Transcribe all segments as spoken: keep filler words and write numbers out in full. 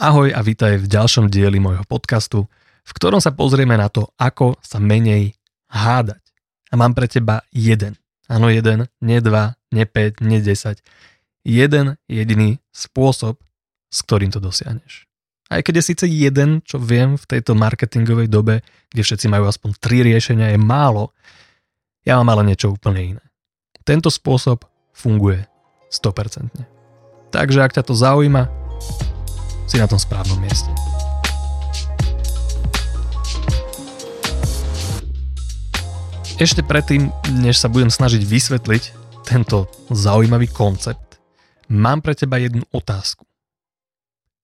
Ahoj a vítaj v ďalšom dieli môjho podcastu, v ktorom sa pozrieme na to, ako sa menej hádať. A mám pre teba jeden. Áno, jeden, nie dva, nie päť, nie desať. Jeden jediný spôsob, s ktorým to dosiahneš. Aj keď je síce jeden, čo viem, v tejto marketingovej dobe, kde všetci majú aspoň tri riešenia, je málo, ja mám ale niečo úplne iné. Tento spôsob funguje sto percent. Takže ak ťa to zaujíma, si na tom správnom mieste. Ešte predtým, než sa budem snažiť vysvetliť tento zaujímavý koncept, mám pre teba jednu otázku.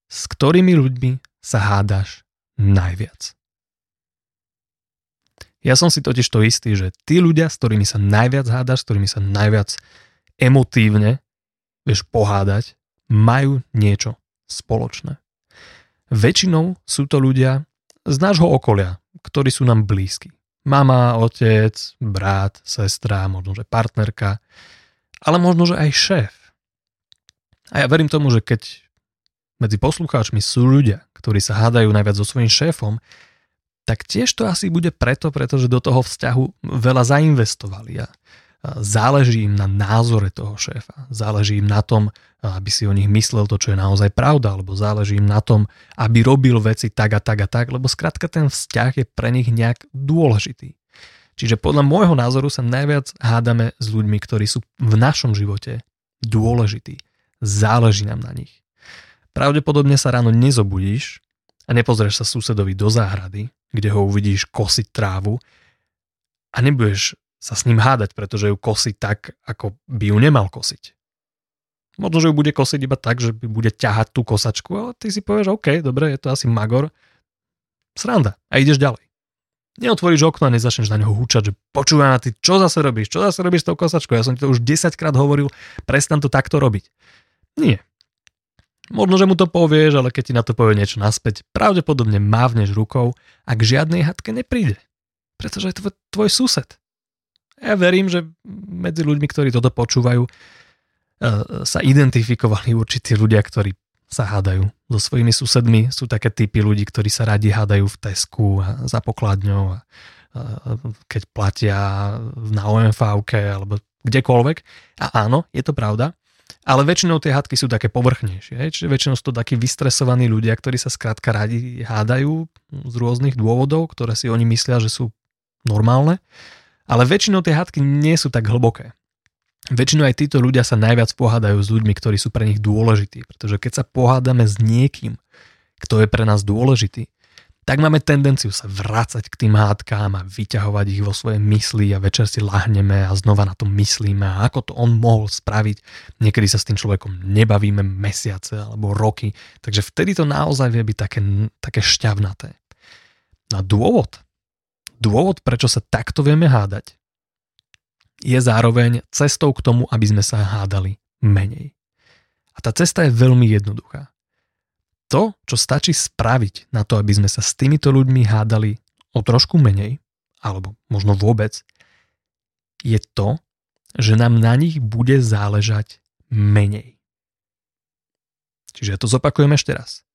S ktorými ľuďmi sa hádaš najviac? Ja som si totiž to istý, že tí ľudia, s ktorými sa najviac hádaš, s ktorými sa najviac emotívne vieš pohádať, majú niečo spoločné. Väčšinou sú to ľudia z nášho okolia, ktorí sú nám blízki. Mama, otec, brat, sestra, možno, že partnerka, ale možno, že aj šéf. A ja verím tomu, že keď medzi poslucháčmi sú ľudia, ktorí sa hádajú najviac so svojím šéfom, tak tiež to asi bude preto, pretože do toho vzťahu veľa zainvestovali a záleží im na názore toho šéfa. Záleží im na tom, aby si o nich myslel to, čo je naozaj pravda, alebo záleží im na tom, aby robil veci tak a tak a tak, lebo skrátka ten vzťah je pre nich nejak dôležitý. Čiže podľa môjho názoru sa najviac hádame s ľuďmi, ktorí sú v našom živote dôležití. Záleží nám na nich. Pravdepodobne sa ráno nezobudíš a nepozrieš sa susedovi do záhrady, kde ho uvidíš kosiť trávu a nebudeš sa s ním hádať, pretože ju kosí tak, ako by ju nemal kosiť. Možno, že ju bude kosiť iba tak, že bude ťahať tú kosačku, ale ty si povieš, OK, dobre, je to asi magor. Sranda. A ideš ďalej. Neotvoríš okno a nezačneš na neho hučať, že počúvaj ma, ty čo zase robíš? Čo zase robíš s tou kosačkou? Ja som ti to už desaťkrát hovoril, prestan to takto robiť. Nie. Možno, že mu to povieš, ale keď ti na to povie niečo naspäť, pravdepodobne mávneš rukou a k žiadnej hádke nepríde. Pretože je to tvoj sused. Ja verím, že medzi ľuďmi, ktorí toto počúvajú, sa identifikovali určití ľudia, ktorí sa hádajú so svojimi susedmi. Sú také typy ľudí, ktorí sa radi hádajú v Tesku a za pokladňou, a keď platia na ó em vé-ke alebo kdekoľvek. A áno, je to pravda. Ale väčšinou tie hádky sú také povrchnejšie. Čiže väčšinou sú to takí vystresovaní ľudia, ktorí sa skrátka radi hádajú z rôznych dôvodov, ktoré si oni myslia, že sú normálne. Ale väčšinou tie hádky nie sú tak hlboké. Väčšinou aj títo ľudia sa najviac pohádajú s ľuďmi, ktorí sú pre nich dôležití. Pretože keď sa pohádame s niekým, kto je pre nás dôležitý, tak máme tendenciu sa vrácať k tým hádkám a vyťahovať ich vo svoje mysli a večer si lahneme a znova na to myslíme a ako to on mohol spraviť. Niekedy sa s tým človekom nebavíme mesiace alebo roky. Takže vtedy to naozaj vie byť také, také šťavnaté. A dôvod? Dôvod, prečo sa takto vieme hádať, je zároveň cestou k tomu, aby sme sa hádali menej. A tá cesta je veľmi jednoduchá. To, čo stačí spraviť na to, aby sme sa s týmito ľuďmi hádali o trošku menej, alebo možno vôbec, je to, že nám na nich bude záležať menej. Čiže to zopakujem ešte raz.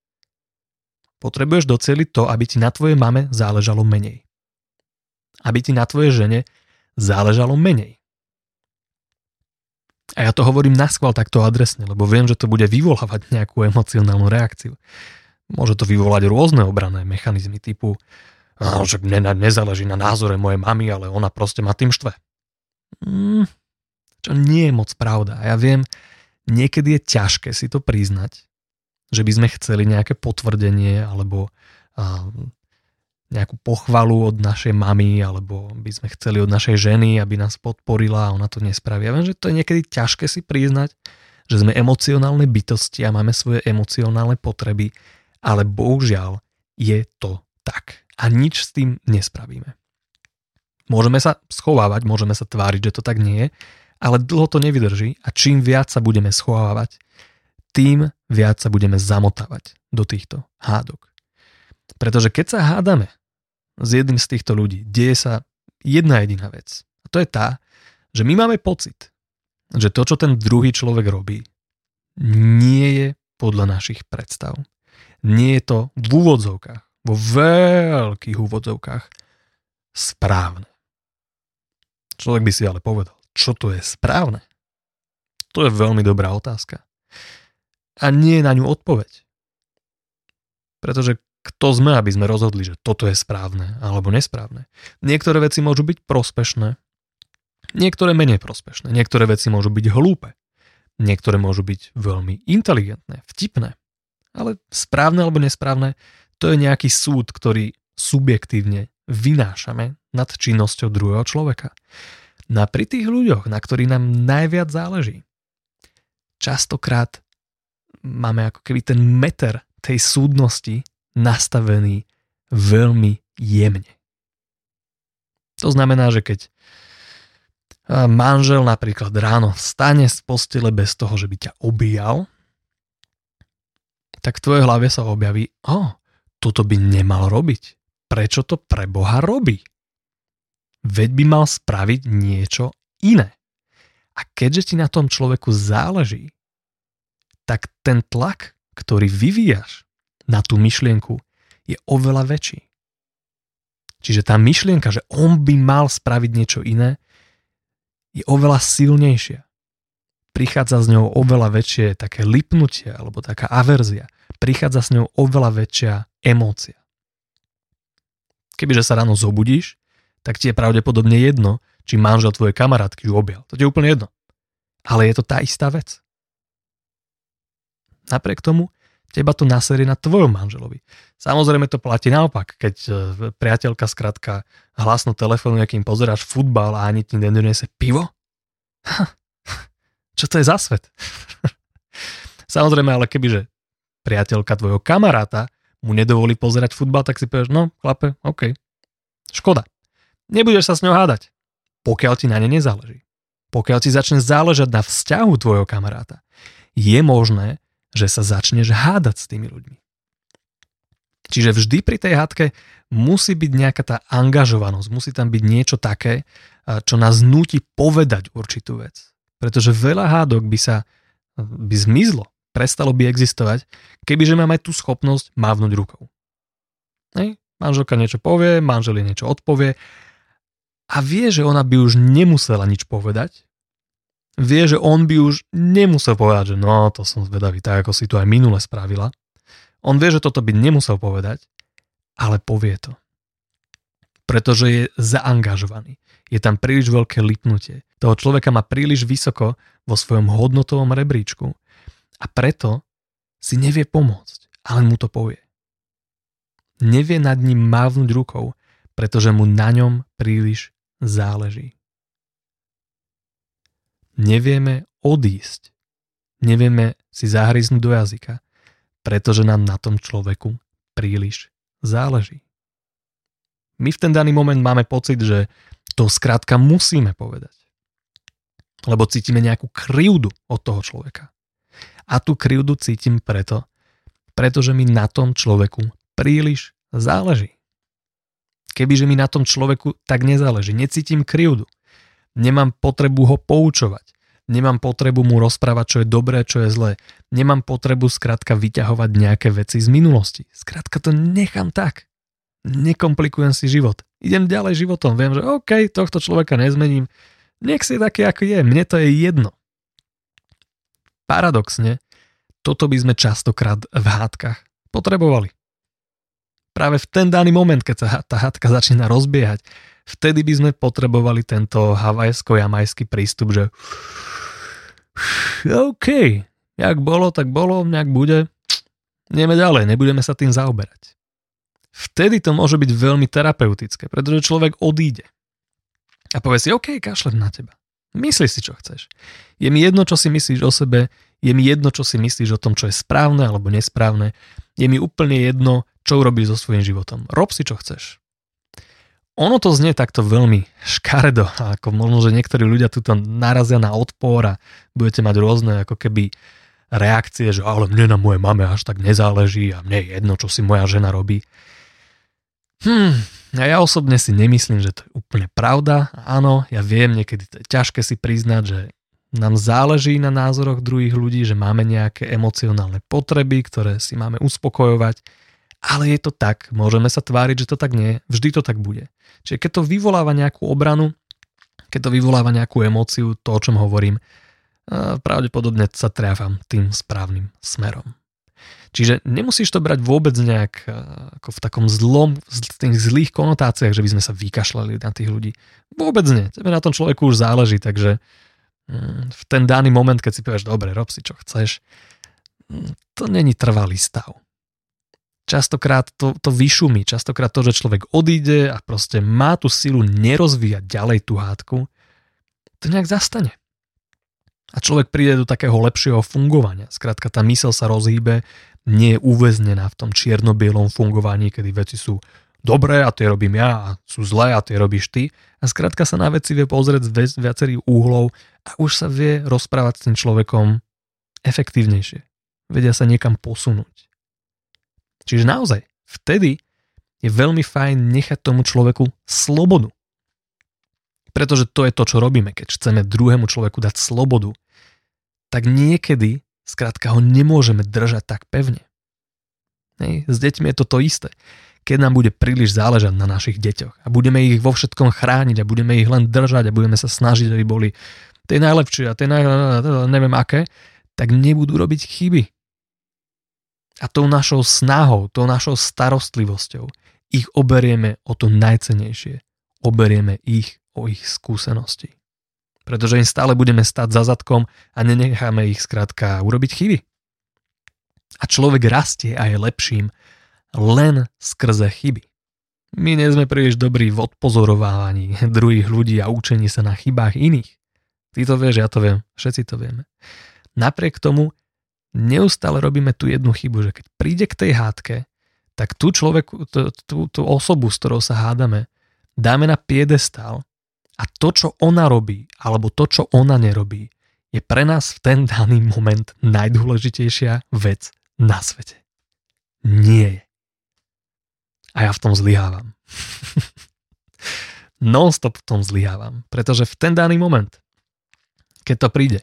Potrebuješ docieliť to, aby ti na tvojej mame záležalo menej. Aby ti na tvojej žene záležalo menej. A ja to hovorím naschvál takto adresne, lebo viem, že to bude vyvolávať nejakú emocionálnu reakciu. Môže to vyvolať rôzne obranné mechanizmy typu no, že mne nezáleží na názore mojej mamy, ale ona proste ma tým štve. Mm, čo nie je moc pravda. A ja viem, niekedy je ťažké si to priznať, že by sme chceli nejaké potvrdenie alebo um, nejakú pochvalu od našej mamy, alebo by sme chceli od našej ženy, aby nás podporila a ona to nespraví. Ja viem, že to je niekedy ťažké si priznať, že sme emocionálne bytosti a máme svoje emocionálne potreby, ale bohužiaľ je to tak. A nič s tým nespravíme. Môžeme sa schovávať, môžeme sa tváriť, že to tak nie je, ale dlho to nevydrží a čím viac sa budeme schovávať, tým viac sa budeme zamotávať do týchto hádok. Pretože keď sa hádame s jedným z týchto ľudí, deje sa jedna jediná vec. A to je tá, že my máme pocit, že to, čo ten druhý človek robí, nie je podľa našich predstav. nie je to v úvodzovkách, vo veľkých úvodzovkách správne. Človek by si ale povedal, čo to je správne? To je veľmi dobrá otázka. A nie je na ňu odpoveď. Pretože kto sme, aby sme rozhodli, že toto je správne alebo nesprávne. Niektoré veci môžu byť prospešné, niektoré menej prospešné, niektoré veci môžu byť hlúpe, niektoré môžu byť veľmi inteligentné, vtipné. Ale správne alebo nesprávne, to je nejaký súd, ktorý subjektívne vynášame nad činnosťou druhého človeka. No a pri tých ľuďoch, na ktorých nám najviac záleží, častokrát máme ako keby ten meter tej súdnosti nastavený veľmi jemne. To znamená, že keď manžel napríklad ráno vstane z postele bez toho, že by ťa objal, tak v tvojej hlave sa objaví, o, toto by nemal robiť. Prečo to pre Boha robí? Veď by mal spraviť niečo iné. A keďže ti na tom človeku záleží, tak ten tlak, ktorý vyvíjaš na tú myšlienku, je oveľa väčší. Čiže tá myšlienka, že on by mal spraviť niečo iné, je oveľa silnejšia. Prichádza s ňou oveľa väčšie také lipnutie alebo taká averzia. Prichádza s ňou oveľa väčšia emócia. Kebyže sa ráno zobudíš, tak ti je pravdepodobne jedno, či manžel tvojej kamarátky ju objal. To ti je úplne jedno. Ale je to tá istá vec. Napriek tomu, teba to naserie na tvojom manželovi. Samozrejme to platí naopak, keď priateľka skrátka hlasno telefónuje, akým pozeráš futbal a ani ti nedonese pivo? Ha, čo to je za svet? Samozrejme, ale kebyže priateľka tvojho kamaráta mu nedovolí pozerať futbal, tak si povieš, no chlape, ok, škoda. Nebudeš sa s ňou hádať, pokiaľ ti na ne nezáleží. Pokiaľ ti začne záležať na vzťahu tvojho kamaráta, je možné, že sa začneš hádať s tými ľuďmi. Čiže vždy pri tej hádke musí byť nejaká tá angažovanosť, musí tam byť niečo také, čo nás núti povedať určitú vec. Pretože veľa hádok by sa by zmizlo, prestalo by existovať, kebyže máme tú schopnosť mávnuť rukou. Hej? Manželka niečo povie, manžel jej niečo odpovie a vie, že ona by už nemusela nič povedať, vie, že on by už nemusel povedať, že no, to som zvedavý, tak ako si to aj minule spravila. On vie, že toto by nemusel povedať, ale povie to. Pretože je zaangažovaný. Je tam príliš veľké lipnutie. Toho človeka má príliš vysoko vo svojom hodnotovom rebríčku a preto si nevie pomôcť, ale mu to povie. Nevie nad ním mávnuť rukou, pretože mu na ňom príliš záleží. Nevieme odísť. Nevieme si zahryznúť do jazyka, pretože nám na tom človeku príliš záleží. My v ten daný moment máme pocit, že to skrátka musíme povedať. Lebo cítime nejakú krivdu od toho človeka. A tú krivdu cítim preto, pretože mi na tom človeku príliš záleží. Kebyže mi na tom človeku tak nezáleží, necítim krivdu, nemám potrebu ho poučovať, nemám potrebu mu rozprávať, čo je dobré, čo je zlé, nemám potrebu skrátka vyťahovať nejaké veci z minulosti. Skrátka to nechám tak, nekomplikujem si život, idem ďalej životom, viem, že OK, tohto človeka nezmením, nech si je taký, ako je, mne to je jedno. Paradoxne, toto by sme častokrát v hádkach potrebovali. Práve v ten daný moment, keď sa tá hádka začína rozbiehať, vtedy by sme potrebovali tento havajsko-jamajský prístup, že OK, jak bolo, tak bolo, nejak bude, ideme ďalej, nebudeme sa tým zaoberať. Vtedy to môže byť veľmi terapeutické, pretože človek odíde a povie si, OK, kašlem na teba, myslí si, čo chceš. Je mi jedno, čo si myslíš o sebe, je mi jedno, čo si myslíš o tom, čo je správne alebo nesprávne, je mi úplne jedno, čo urobíš so svojím životom. Rob si, čo chceš. Ono to znie takto veľmi škaredo, ako možno, že niektorí ľudia tuto narazia na odpor a budete mať rôzne ako keby reakcie, že ale mne na mojej mame až tak nezáleží a mne je jedno, čo si moja žena robí. Hm, a ja osobne si nemyslím, že to je úplne pravda. Áno, ja viem, niekedy to je ťažké si priznať, že nám záleží na názoroch druhých ľudí, že máme nejaké emocionálne potreby, ktoré si máme uspokojovať, ale je to tak, môžeme sa tváriť, že to tak nie, vždy to tak bude. Čiže keď to vyvoláva nejakú obranu, keď to vyvoláva nejakú emóciu, to, o čom hovorím, pravdepodobne sa trávam tým správnym smerom. Čiže nemusíš to brať vôbec nejak ako v takom zlom, v tých zlých konotáciách, že by sme sa vykašľali na tých ľudí. Vôbec nie. Tebe na tom človeku už záleží, takže v ten daný moment, keď si povieš, dobre, rob si čo chceš, to není trvalý stav. Častokrát to, to vyšumí, častokrát to, že človek odíde a proste má tú silu nerozvíjať ďalej tú hádku, to nejak zastane. A človek príde do takého lepšieho fungovania. Skrátka, tá myseľ sa rozhýbe, nie je uväznená v tom čierno-bielom fungovaní, kedy veci sú dobré a tie robím ja a sú zlé a tie robíš ty. A skrátka sa na veci vie pozrieť z viacerých úhlov a už sa vie rozprávať s tým človekom efektívnejšie. Vedia sa niekam posunúť. Čiže naozaj, vtedy je veľmi fajn nechať tomu človeku slobodu. Pretože to je to, čo robíme, keď chceme druhému človeku dať slobodu, tak niekedy, skrátka, ho nemôžeme držať tak pevne. Hej. S deťmi je to to isté. Keď nám bude príliš záležať na našich deťoch a budeme ich vo všetkom chrániť a budeme ich len držať a budeme sa snažiť, aby boli tie najlepšie a tie naj... neviem aké, tak nebudú robiť chyby. A tou našou snahou, tou našou starostlivosťou ich oberieme o to najcennejšie. Oberieme ich o ich skúsenosti. Pretože im stále budeme stáť za zadkom a nenecháme ich skrátka urobiť chyby. A človek rastie a je lepším len skrze chyby. My nie sme príliš dobrí v odpozorovávaní druhých ľudí a učení sa na chybách iných. Ty to vieš, ja to viem, všetci to vieme. Napriek tomu neustále robíme tú jednu chybu, že keď príde k tej hádke, tak tú človeku, tú, tú, tú osobu, s ktorou sa hádame, dáme na piedestál a to, čo ona robí, alebo to, čo ona nerobí, je pre nás v ten daný moment najdôležitejšia vec na svete. Nie je. A ja v tom zlyhávam. Non-stop v tom zlyhávam, pretože v ten daný moment, keď to príde,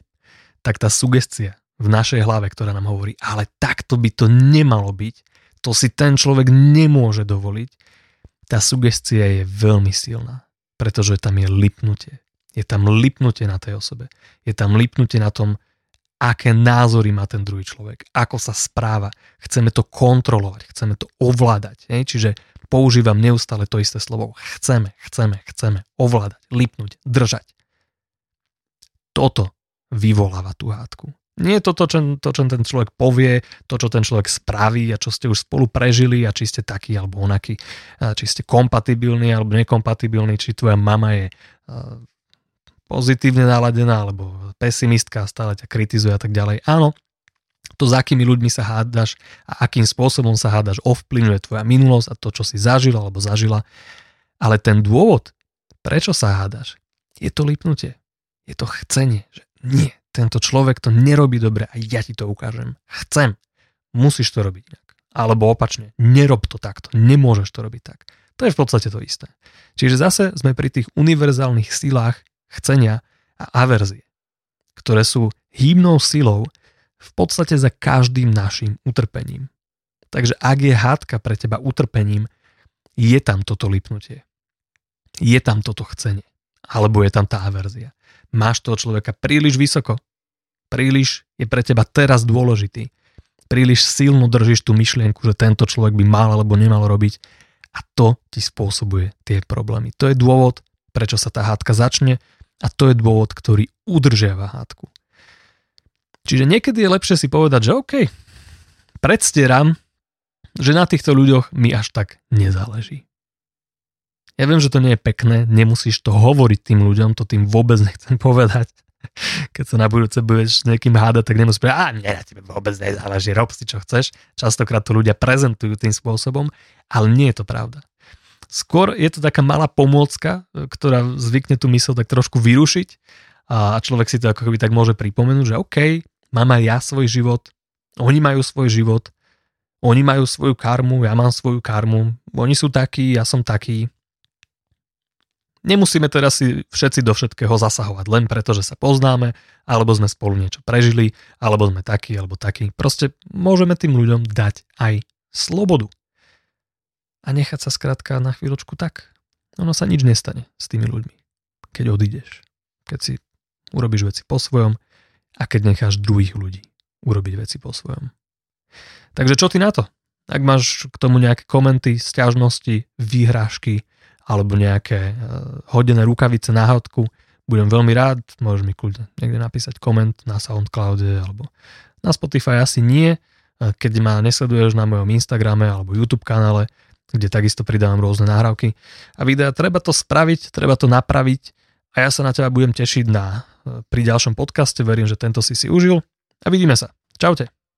tak tá sugestia v našej hlave, ktorá nám hovorí, ale takto by to nemalo byť, to si ten človek nemôže dovoliť, tá sugestia je veľmi silná, pretože tam je lipnutie. Je tam lipnutie na tej osobe. Je tam lipnutie na tom, aké názory má ten druhý človek, ako sa správa. Chceme to kontrolovať, chceme to ovládať. Nie? Čiže používam neustále to isté slovo. Chceme, chceme, chceme ovládať, lipnúť, držať. Toto vyvoláva tú hádku. Nie je to to, čo, to, čo ten človek povie, to, čo ten človek spraví a čo ste už spolu prežili a či ste taký alebo onaký, či ste kompatibilní alebo nekompatibilní, či tvoja mama je pozitívne naladená alebo pesimistka a stále ťa kritizuje a tak ďalej. Áno, to, s akými ľuďmi sa hádaš a akým spôsobom sa hádaš, ovplyvňuje tvoja minulosť a to, čo si zažil alebo zažila. Ale ten dôvod, prečo sa hádaš, je to lipnutie. Je to chcenie, že nie. Tento človek to nerobí dobre a ja ti to ukážem. Chcem. Musíš to robiť nejak. Alebo opačne. Nerob to takto. Nemôžeš to robiť tak. To je v podstate to isté. Čiže zase sme pri tých univerzálnych silách chcenia a averzie, ktoré sú hybnou silou v podstate za každým našim utrpením. Takže ak je hádka pre teba utrpením, je tam toto lipnutie. Je tam toto chcenie. Alebo je tam tá averzia. Máš toho človeka príliš vysoko. Príliš je pre teba teraz dôležitý. Príliš silno držíš tú myšlienku, že tento človek by mal alebo nemal robiť a to ti spôsobuje tie problémy. To je dôvod, prečo sa tá hádka začne a to je dôvod, ktorý udržiava hádku. Čiže niekedy je lepšie si povedať, že OK, predstieram, že na týchto ľuďoch mi až tak nezáleží. Ja viem, že to nie je pekné, nemusíš to hovoriť tým ľuďom, to tým vôbec nechcem povedať. Keď sa na budúce budeš s niekým hádať, tak nemusíš povedať, a nie, na tebe vôbec nezáleží, rob si čo chceš. Častokrát to ľudia prezentujú tým spôsobom, ale nie je to pravda. Skôr je to taká malá pomôcka, ktorá zvykne tú myseľ tak trošku vyrušiť a človek si to ako keby tak môže pripomenúť, že OK, mám aj ja svoj život, oni majú svoj život, oni majú svoju karmu, ja mám svoju karmu, oni sú takí, ja som taký. Nemusíme teraz si všetci do všetkého zasahovať len preto, že sa poznáme, alebo sme spolu niečo prežili, alebo sme takí, alebo takí. Proste môžeme tým ľuďom dať aj slobodu. A nechať sa skrátka na chvíľočku tak. Ono sa nič nestane s tými ľuďmi, keď odídeš, keď si urobíš veci po svojom a keď necháš druhých ľudí urobiť veci po svojom. Takže čo ty na to? Ak máš k tomu nejaké komenty, sťažnosti, výhrážky, alebo nejaké hodené rukavice na hodku, budem veľmi rád, môžeš mi kľudne niekde napísať koment na SoundCloude alebo na Spotify asi nie, keď ma nesleduješ na mojom Instagrame alebo YouTube kanále, kde takisto pridávam rôzne nahrávky a videa, treba to spraviť, treba to napraviť a ja sa na teba budem tešiť na, pri ďalšom podcaste, verím, že tento si si užil a vidíme sa. Čaute.